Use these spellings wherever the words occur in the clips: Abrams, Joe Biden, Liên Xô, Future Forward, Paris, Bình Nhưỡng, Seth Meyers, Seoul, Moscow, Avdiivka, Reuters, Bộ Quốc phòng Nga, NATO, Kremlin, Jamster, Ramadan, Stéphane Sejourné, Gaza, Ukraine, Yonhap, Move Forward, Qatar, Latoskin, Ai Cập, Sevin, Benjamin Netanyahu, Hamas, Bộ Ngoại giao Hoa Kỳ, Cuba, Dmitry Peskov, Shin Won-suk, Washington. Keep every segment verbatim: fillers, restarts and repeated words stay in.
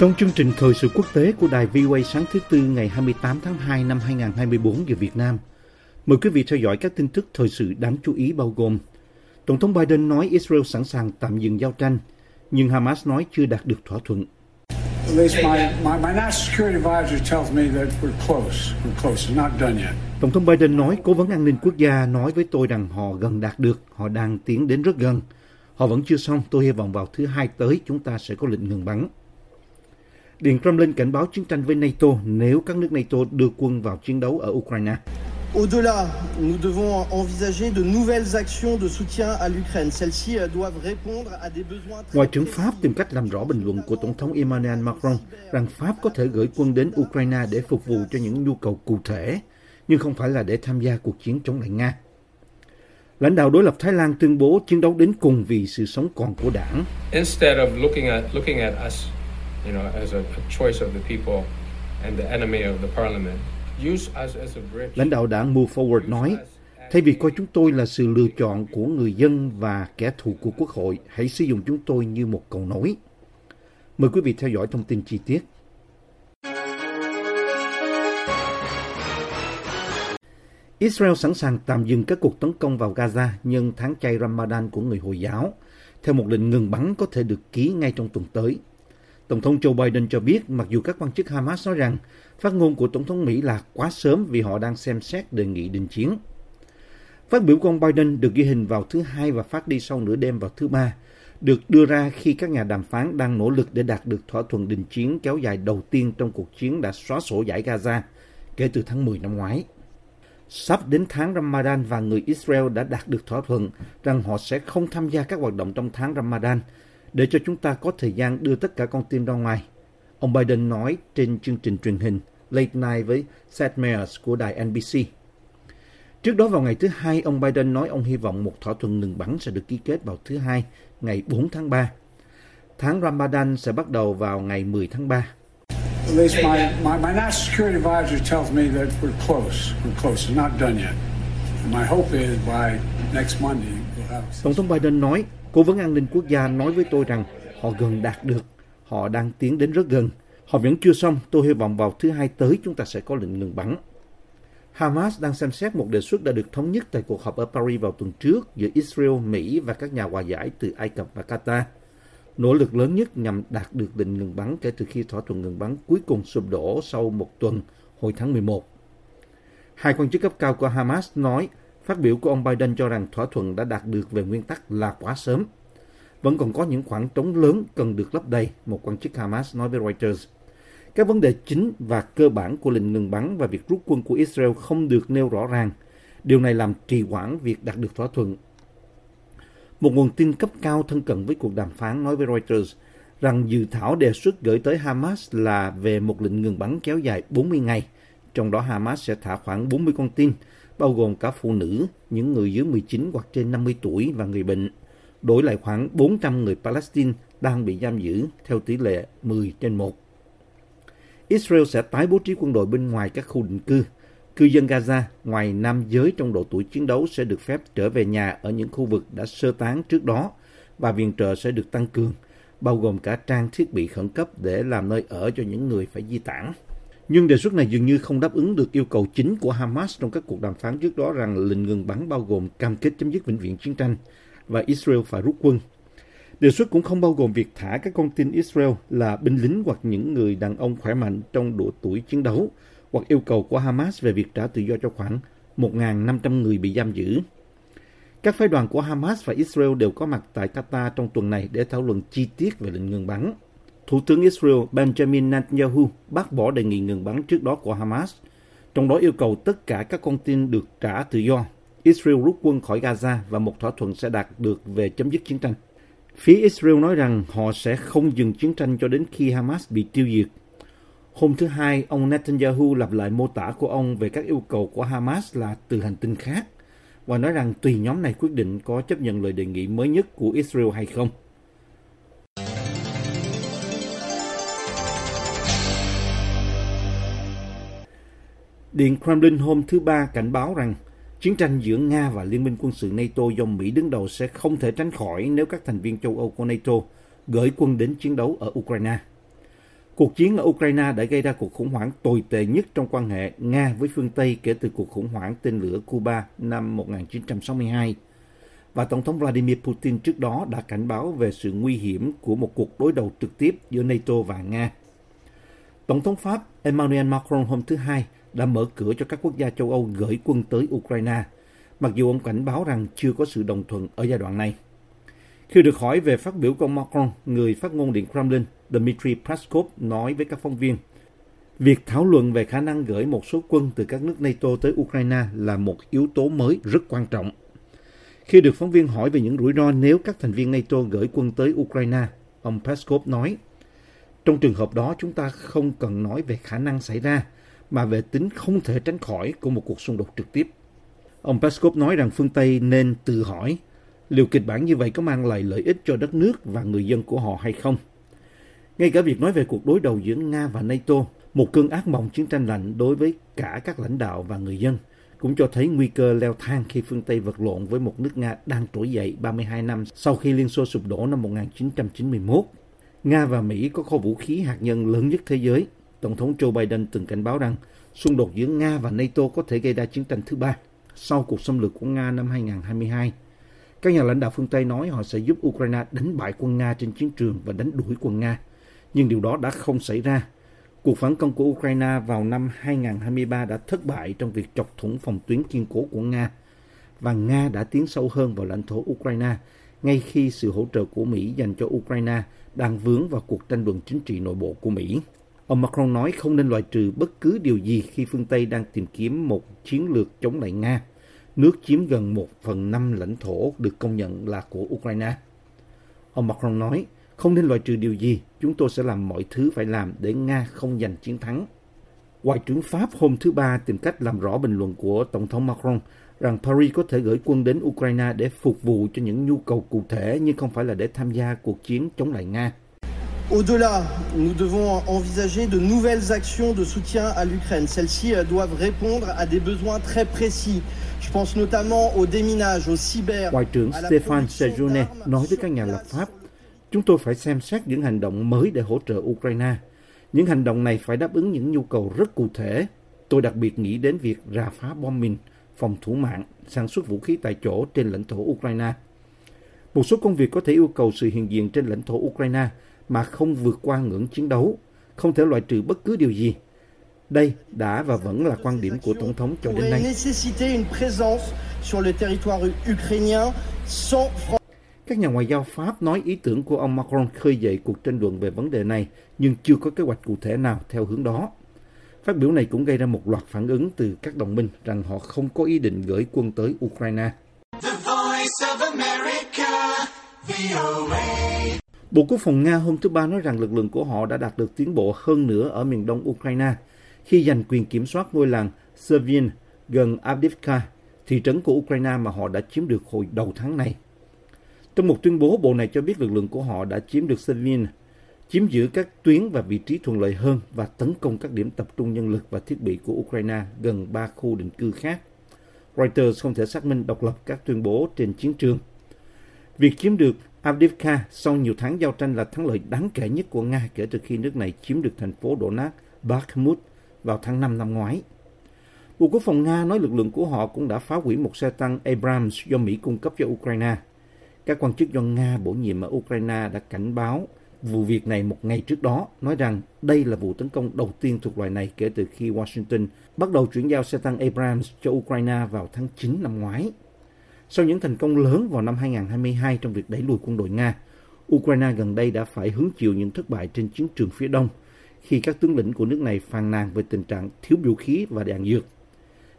Trong chương trình thời sự quốc tế của đài vê o a sáng thứ Tư ngày hai mươi tám tháng hai năm hai nghìn không trăm hai mươi tư giờ Việt Nam, mời quý vị theo dõi các tin tức thời sự đáng chú ý bao gồm: Tổng thống Biden nói Israel sẵn sàng tạm dừng giao tranh, nhưng Hamas nói chưa đạt được thỏa thuận. Tổng thống Biden nói cố vấn an ninh quốc gia nói với tôi rằng họ gần đạt được, họ đang tiến đến rất gần. Họ vẫn chưa xong, tôi hy vọng vào thứ Hai tới chúng ta sẽ có lệnh ngừng bắn. Điện Kremlin cảnh báo chiến tranh với NATO nếu các nước NATO đưa quân vào chiến đấu ở Ukraine. Ngoại trưởng Pháp tìm cách làm rõ bình luận của Tổng thống Emmanuel Macron rằng Pháp có thể gửi quân đến Ukraine để phục vụ cho những nhu cầu cụ thể, nhưng không phải là để tham gia cuộc chiến chống lại Nga. Lãnh đạo đối lập Thái Lan tuyên bố chiến đấu đến cùng vì sự sống còn của đảng. Lãnh đạo đảng Move Forward nói, thay vì coi chúng tôi là sự lựa chọn của người dân và kẻ thù của quốc hội, hãy sử dụng chúng tôi như một cầu nối. Mời quý vị theo dõi thông tin chi tiết. Israel sẵn sàng tạm dừng các cuộc tấn công vào Gaza nhân tháng chay Ramadan của người Hồi giáo, theo một lệnh ngừng bắn có thể được ký ngay trong tuần tới. Tổng thống Joe Biden cho biết mặc dù các quan chức Hamas nói rằng phát ngôn của Tổng thống Mỹ là quá sớm vì họ đang xem xét đề nghị đình chiến. Phát biểu của ông Biden được ghi hình vào thứ Hai và phát đi sau nửa đêm vào thứ Ba, được đưa ra khi các nhà đàm phán đang nỗ lực để đạt được thỏa thuận đình chiến kéo dài đầu tiên trong cuộc chiến đã xóa sổ dải Gaza kể từ tháng mười năm ngoái. Sắp đến tháng Ramadan và người Israel đã đạt được thỏa thuận rằng họ sẽ không tham gia các hoạt động trong tháng Ramadan, để cho chúng ta có thời gian đưa tất cả con tim ra ngoài, ông Biden nói trên chương trình truyền hình Late Night với Seth Meyers của đài en bê xê. Trước đó vào ngày thứ Hai, ông Biden nói ông hy vọng một thỏa thuận ngừng bắn sẽ được ký kết vào thứ Hai, ngày bốn tháng ba. Tháng Ramadan sẽ bắt đầu vào ngày mười tháng ba. Tổng thống Biden nói, Cố vấn an ninh quốc gia nói với tôi rằng họ gần đạt được, họ đang tiến đến rất gần. Họ vẫn chưa xong, tôi hy vọng vào thứ Hai tới chúng ta sẽ có lệnh ngừng bắn. Hamas đang xem xét một đề xuất đã được thống nhất tại cuộc họp ở Paris vào tuần trước giữa Israel, Mỹ và các nhà hòa giải từ Ai Cập và Qatar. Nỗ lực lớn nhất nhằm đạt được lệnh ngừng bắn kể từ khi thỏa thuận ngừng bắn cuối cùng sụp đổ sau một tuần hồi tháng mười một. Hai quan chức cấp cao của Hamas nói, phát biểu của ông Biden cho rằng thỏa thuận đã đạt được về nguyên tắc là quá sớm. Vẫn còn có những khoảng trống lớn cần được lấp đầy, một quan chức Hamas nói với Reuters. Các vấn đề chính và cơ bản của lệnh ngừng bắn và việc rút quân của Israel không được nêu rõ ràng. Điều này làm trì hoãn việc đạt được thỏa thuận. Một nguồn tin cấp cao thân cận với cuộc đàm phán nói với Reuters rằng dự thảo đề xuất gửi tới Hamas là về một lệnh ngừng bắn kéo dài bốn mươi ngày, trong đó Hamas sẽ thả khoảng bốn mươi con tin, bao gồm cả phụ nữ, những người dưới mười chín hoặc trên năm mươi tuổi và người bệnh, đổi lại khoảng bốn trăm người Palestine đang bị giam giữ theo tỷ lệ mười trên một. Israel sẽ tái bố trí quân đội bên ngoài các khu định cư. Cư dân Gaza ngoài nam giới trong độ tuổi chiến đấu sẽ được phép trở về nhà ở những khu vực đã sơ tán trước đó và viện trợ sẽ được tăng cường, bao gồm cả trang thiết bị khẩn cấp để làm nơi ở cho những người phải di tản. Nhưng đề xuất này dường như không đáp ứng được yêu cầu chính của Hamas trong các cuộc đàm phán trước đó rằng lệnh ngừng bắn bao gồm cam kết chấm dứt vĩnh viễn chiến tranh và Israel phải rút quân. Đề xuất cũng không bao gồm việc thả các con tin Israel là binh lính hoặc những người đàn ông khỏe mạnh trong độ tuổi chiến đấu hoặc yêu cầu của Hamas về việc trả tự do cho khoảng một nghìn năm trăm người bị giam giữ. Các phái đoàn của Hamas và Israel đều có mặt tại Qatar trong tuần này để thảo luận chi tiết về lệnh ngừng bắn. Thủ tướng Israel Benjamin Netanyahu bác bỏ đề nghị ngừng bắn trước đó của Hamas, trong đó yêu cầu tất cả các con tin được trả tự do. Israel rút quân khỏi Gaza và một thỏa thuận sẽ đạt được về chấm dứt chiến tranh. Phía Israel nói rằng họ sẽ không dừng chiến tranh cho đến khi Hamas bị tiêu diệt. Hôm thứ Hai, ông Netanyahu lặp lại mô tả của ông về các yêu cầu của Hamas là từ hành tinh khác và nói rằng tùy nhóm này quyết định có chấp nhận lời đề nghị mới nhất của Israel hay không. Điện Kremlin hôm thứ Ba cảnh báo rằng chiến tranh giữa Nga và Liên minh quân sự NATO do Mỹ đứng đầu sẽ không thể tránh khỏi nếu các thành viên châu Âu của NATO gửi quân đến chiến đấu ở Ukraine. Cuộc chiến ở Ukraine đã gây ra cuộc khủng hoảng tồi tệ nhất trong quan hệ Nga với phương Tây kể từ cuộc khủng hoảng tên lửa Cuba năm một nghìn chín trăm sáu mươi hai, và Tổng thống Vladimir Putin trước đó đã cảnh báo về sự nguy hiểm của một cuộc đối đầu trực tiếp giữa NATO và Nga. Tổng thống Pháp Emmanuel Macron hôm thứ Hai đã mở cửa cho các quốc gia châu Âu gửi quân tới Ukraine, mặc dù ông cảnh báo rằng chưa có sự đồng thuận ở giai đoạn này. Khi được hỏi về phát biểu của ông Macron, người phát ngôn Điện Kremlin Dmitry Peskov nói với các phóng viên, việc thảo luận về khả năng gửi một số quân từ các nước NATO tới Ukraine là một yếu tố mới rất quan trọng. Khi được phóng viên hỏi về những rủi ro nếu các thành viên NATO gửi quân tới Ukraine, ông Peskov nói, trong trường hợp đó chúng ta không cần nói về khả năng xảy ra, mà về tính không thể tránh khỏi của một cuộc xung đột trực tiếp. Ông Peskov nói rằng phương Tây nên tự hỏi liệu kịch bản như vậy có mang lại lợi ích cho đất nước và người dân của họ hay không. Ngay cả việc nói về cuộc đối đầu giữa Nga và NATO, một cơn ác mộng chiến tranh lạnh đối với cả các lãnh đạo và người dân, cũng cho thấy nguy cơ leo thang khi phương Tây vật lộn với một nước Nga đang trỗi dậy ba mươi hai năm sau khi Liên Xô sụp đổ năm một nghìn chín trăm chín mươi mốt. Nga và Mỹ có kho vũ khí hạt nhân lớn nhất thế giới. Tổng thống Joe Biden từng cảnh báo rằng xung đột giữa Nga và NATO có thể gây ra chiến tranh thứ ba sau cuộc xâm lược của Nga năm hai nghìn không trăm hai mươi hai. Các nhà lãnh đạo phương Tây nói họ sẽ giúp Ukraine đánh bại quân Nga trên chiến trường và đánh đuổi quân Nga. Nhưng điều đó đã không xảy ra. Cuộc phản công của Ukraine vào năm hai nghìn không trăm hai mươi ba đã thất bại trong việc chọc thủng phòng tuyến kiên cố của Nga, và Nga đã tiến sâu hơn vào lãnh thổ Ukraine ngay khi sự hỗ trợ của Mỹ dành cho Ukraine đang vướng vào cuộc tranh luận chính trị nội bộ của Mỹ. Ông Macron nói không nên loại trừ bất cứ điều gì khi phương Tây đang tìm kiếm một chiến lược chống lại Nga, nước chiếm gần một phần năm lãnh thổ được công nhận là của Ukraine. Ông Macron nói, không nên loại trừ điều gì, chúng tôi sẽ làm mọi thứ phải làm để Nga không giành chiến thắng. Ngoại trưởng Pháp hôm thứ Ba tìm cách làm rõ bình luận của Tổng thống Macron rằng Paris có thể gửi quân đến Ukraine để phục vụ cho những nhu cầu cụ thể nhưng không phải là để tham gia cuộc chiến chống lại Nga. Au-delà, nous devons envisager de nouvelles actions de soutien à l'Ukraine. Celles-ci doivent répondre à des besoins très précis. Je pense notamment au déminage, au cyber. Ngoại trưởng Stéphane Sejourné nói với các nhà lập pháp, chúng tôi phải xem xét những hành động mới để hỗ trợ Ukraine. Những hành động này phải đáp ứng những nhu cầu rất cụ thể. Tôi đặc biệt nghĩ đến việc rà phá bom mìn, phòng thủ mạng, sản xuất vũ khí tại chỗ trên lãnh thổ Ukraine. Một số công việc có thể yêu cầu sự hiện diện trên lãnh thổ Ukraine mà không vượt qua ngưỡng chiến đấu, không thể loại trừ bất cứ điều gì. Đây đã và vẫn là quan điểm của Tổng thống cho đến nay. Các nhà ngoại giao Pháp nói ý tưởng của ông Macron khơi dậy cuộc tranh luận về vấn đề này, nhưng chưa có kế hoạch cụ thể nào theo hướng đó. Phát biểu này cũng gây ra một loạt phản ứng từ các đồng minh rằng họ không có ý định gửi quân tới Ukraine. Bộ Quốc phòng Nga hôm thứ Ba nói rằng lực lượng của họ đã đạt được tiến bộ hơn nữa ở miền đông Ukraine khi giành quyền kiểm soát ngôi làng Sevin gần Avdiivka, thị trấn của Ukraine mà họ đã chiếm được hồi đầu tháng này. Trong một tuyên bố, bộ này cho biết lực lượng của họ đã chiếm được Sevin, chiếm giữ các tuyến và vị trí thuận lợi hơn và tấn công các điểm tập trung nhân lực và thiết bị của Ukraine gần ba khu định cư khác. Reuters không thể xác minh độc lập các tuyên bố trên chiến trường. Việc chiếm được Avdiivka sau nhiều tháng giao tranh là thắng lợi đáng kể nhất của Nga kể từ khi nước này chiếm được thành phố đổ nát Bakhmut vào tháng năm năm ngoái. Bộ Quốc phòng Nga nói lực lượng của họ cũng đã phá hủy một xe tăng Abrams do Mỹ cung cấp cho Ukraine. Các quan chức do Nga bổ nhiệm ở Ukraine đã cảnh báo vụ việc này một ngày trước đó, nói rằng đây là vụ tấn công đầu tiên thuộc loại này kể từ khi Washington bắt đầu chuyển giao xe tăng Abrams cho Ukraine vào tháng chín năm ngoái. Sau những thành công lớn vào năm hai nghìn không trăm hai mươi hai trong việc đẩy lùi quân đội Nga, Ukraine gần đây đã phải hứng chịu những thất bại trên chiến trường phía đông khi các tướng lĩnh của nước này phàn nàn về tình trạng thiếu vũ khí và đạn dược.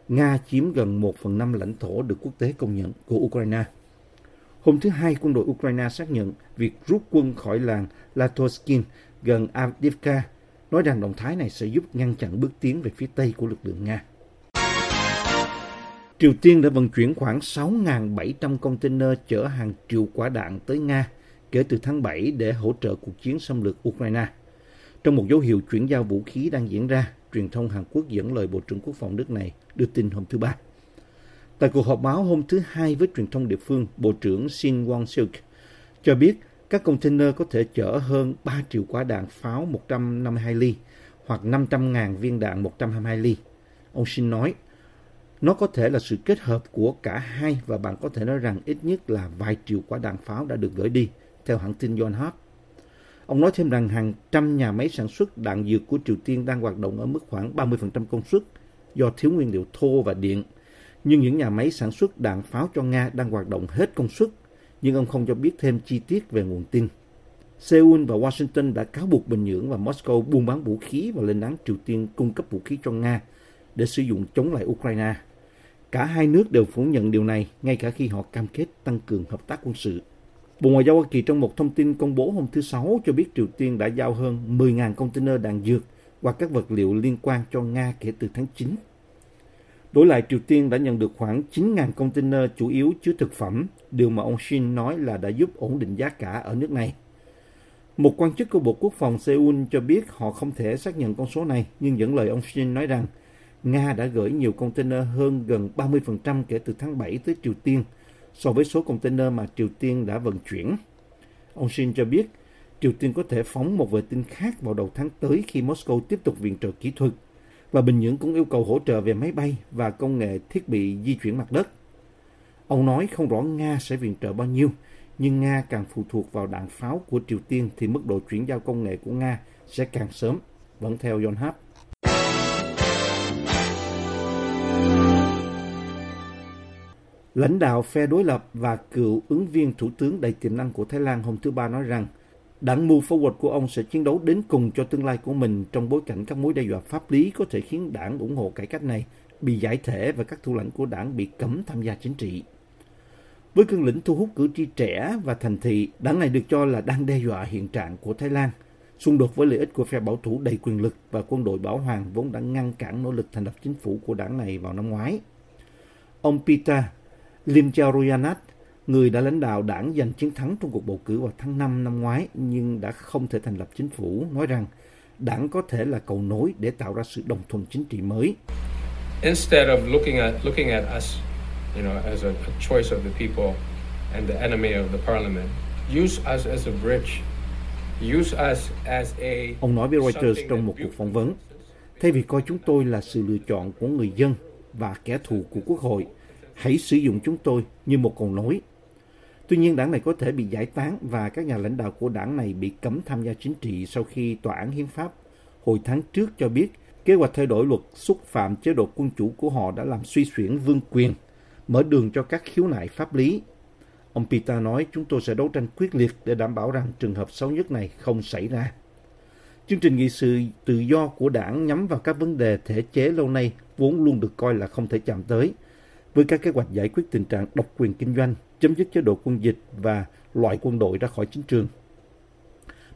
Nga chiếm gần một phần năm lãnh thổ được quốc tế công nhận của Ukraine. Hôm thứ Hai, quân đội Ukraine xác nhận việc rút quân khỏi làng Latoskin gần Avdiivka nói rằng động thái này sẽ giúp ngăn chặn bước tiến về phía Tây của lực lượng Nga. Triều Tiên đã vận chuyển khoảng sáu nghìn bảy trăm container chở hàng triệu quả đạn tới Nga kể từ tháng bảy để hỗ trợ cuộc chiến xâm lược Ukraine. Trong một dấu hiệu chuyển giao vũ khí đang diễn ra, truyền thông Hàn Quốc dẫn lời Bộ trưởng Quốc phòng nước này đưa tin hôm thứ Ba. Tại cuộc họp báo hôm thứ Hai với truyền thông địa phương, Bộ trưởng Shin Won-suk cho biết các container có thể chở hơn ba triệu quả đạn pháo một trăm năm mươi hai ly hoặc năm trăm nghìn viên đạn một trăm hai mươi hai ly. Ông Shin nói, nó có thể là sự kết hợp của cả hai và bạn có thể nói rằng ít nhất là vài triệu quả đạn pháo đã được gửi đi, theo hãng tin Yonhap. Ông nói thêm rằng hàng trăm nhà máy sản xuất đạn dược của Triều Tiên đang hoạt động ở mức khoảng ba mươi phần trăm công suất do thiếu nguyên liệu thô và điện. Nhưng những nhà máy sản xuất đạn pháo cho Nga đang hoạt động hết công suất, nhưng ông không cho biết thêm chi tiết về nguồn tin. Seoul và Washington đã cáo buộc Bình Nhưỡng và Moscow buôn bán vũ khí và lên án Triều Tiên cung cấp vũ khí cho Nga để sử dụng chống lại Ukraine. Cả hai nước đều phủ nhận điều này, ngay cả khi họ cam kết tăng cường hợp tác quân sự. Bộ Ngoại giao Hoa Kỳ trong một thông tin công bố hôm thứ Sáu cho biết Triều Tiên đã giao hơn mười nghìn container đạn dược và các vật liệu liên quan cho Nga kể từ tháng chín. Đối lại, Triều Tiên đã nhận được khoảng chín nghìn container chủ yếu chứa thực phẩm, điều mà ông Shin nói là đã giúp ổn định giá cả ở nước này. Một quan chức của Bộ Quốc phòng Seoul cho biết họ không thể xác nhận con số này, nhưng dẫn lời ông Shin nói rằng Nga đã gửi nhiều container hơn gần ba mươi phần trăm kể từ tháng bảy tới Triều Tiên so với số container mà Triều Tiên đã vận chuyển. Ông Shin cho biết Triều Tiên có thể phóng một vệ tinh khác vào đầu tháng tới khi Moscow tiếp tục viện trợ kỹ thuật, và Bình Nhưỡng cũng yêu cầu hỗ trợ về máy bay và công nghệ thiết bị di chuyển mặt đất. Ông nói không rõ Nga sẽ viện trợ bao nhiêu, nhưng Nga càng phụ thuộc vào đạn pháo của Triều Tiên thì mức độ chuyển giao công nghệ của Nga sẽ càng sớm, vẫn theo Yonhap. Lãnh đạo phe đối lập và cựu ứng viên thủ tướng đầy tiềm năng của Thái Lan hôm thứ Ba nói rằng đảng Move Forward của ông sẽ chiến đấu đến cùng cho tương lai của mình trong bối cảnh các mối đe dọa pháp lý có thể khiến đảng ủng hộ cải cách này bị giải thể và các thủ lãnh của đảng bị cấm tham gia chính trị. Với cương lĩnh thu hút cử tri trẻ và thành thị, đảng này được cho là đang đe dọa hiện trạng của Thái Lan, xung đột với lợi ích của phe bảo thủ đầy quyền lực và quân đội bảo hoàng vốn đã ngăn cản nỗ lực thành lập chính phủ của đảng này vào năm ngoái. Ông Pita Lim Chao Yuenat, người đã lãnh đạo đảng giành chiến thắng trong cuộc bầu cử vào tháng năm năm ngoái nhưng đã không thể thành lập chính phủ, nói rằng đảng có thể là cầu nối để tạo ra sự đồng thuận chính trị mới. Instead of looking at looking at us, you know, as a, a choice of the people and the enemy of the parliament, use us as a bridge. Use us as a Ông nói với Reuters trong một cuộc phỏng vấn, thay vì coi chúng tôi là sự lựa chọn của người dân và kẻ thù của quốc hội, hãy sử dụng chúng tôi như một cầu nối. Tuy nhiên, đảng này có thể bị giải tán và các nhà lãnh đạo của đảng này bị cấm tham gia chính trị sau khi Tòa án Hiến pháp hồi tháng trước cho biết kế hoạch thay đổi luật xúc phạm chế độ quân chủ của họ đã làm suy xuyển vương quyền, mở đường cho các khiếu nại pháp lý. Ông Pita nói chúng tôi sẽ đấu tranh quyết liệt để đảm bảo rằng trường hợp xấu nhất này không xảy ra. Chương trình nghị sự tự do của đảng nhắm vào các vấn đề thể chế lâu nay vốn luôn được coi là không thể chạm tới, với các kế hoạch giải quyết tình trạng độc quyền kinh doanh, chấm dứt chế độ quân dịch và loại quân đội ra khỏi chính trường.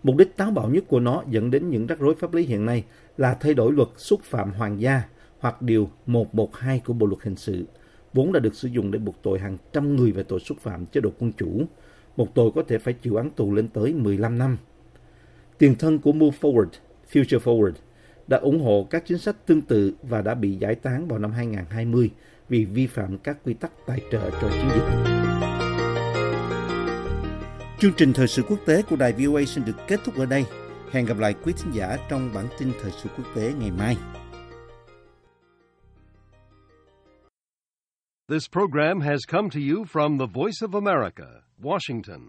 Mục đích táo bạo nhất của nó dẫn đến những rắc rối pháp lý hiện nay là thay đổi luật xúc phạm hoàng gia hoặc điều một một hai của Bộ luật hình sự, vốn đã được sử dụng để buộc tội hàng trăm người về tội xúc phạm chế độ quân chủ, một tội có thể phải chịu án tù lên tới mười lăm năm. Tiền thân của Move Forward, Future Forward đã ủng hộ các chính sách tương tự và đã bị giải tán vào năm hai nghìn không trăm hai mươi vì vi phạm các quy tắc tài trợ cho chiến dịch. Chương trình Thời sự quốc tế của đài vê o a xin được kết thúc ở đây. Hẹn gặp lại quý thính giả trong bản tin Thời sự quốc tế ngày mai. This program has come to you from the Voice of America, Washington.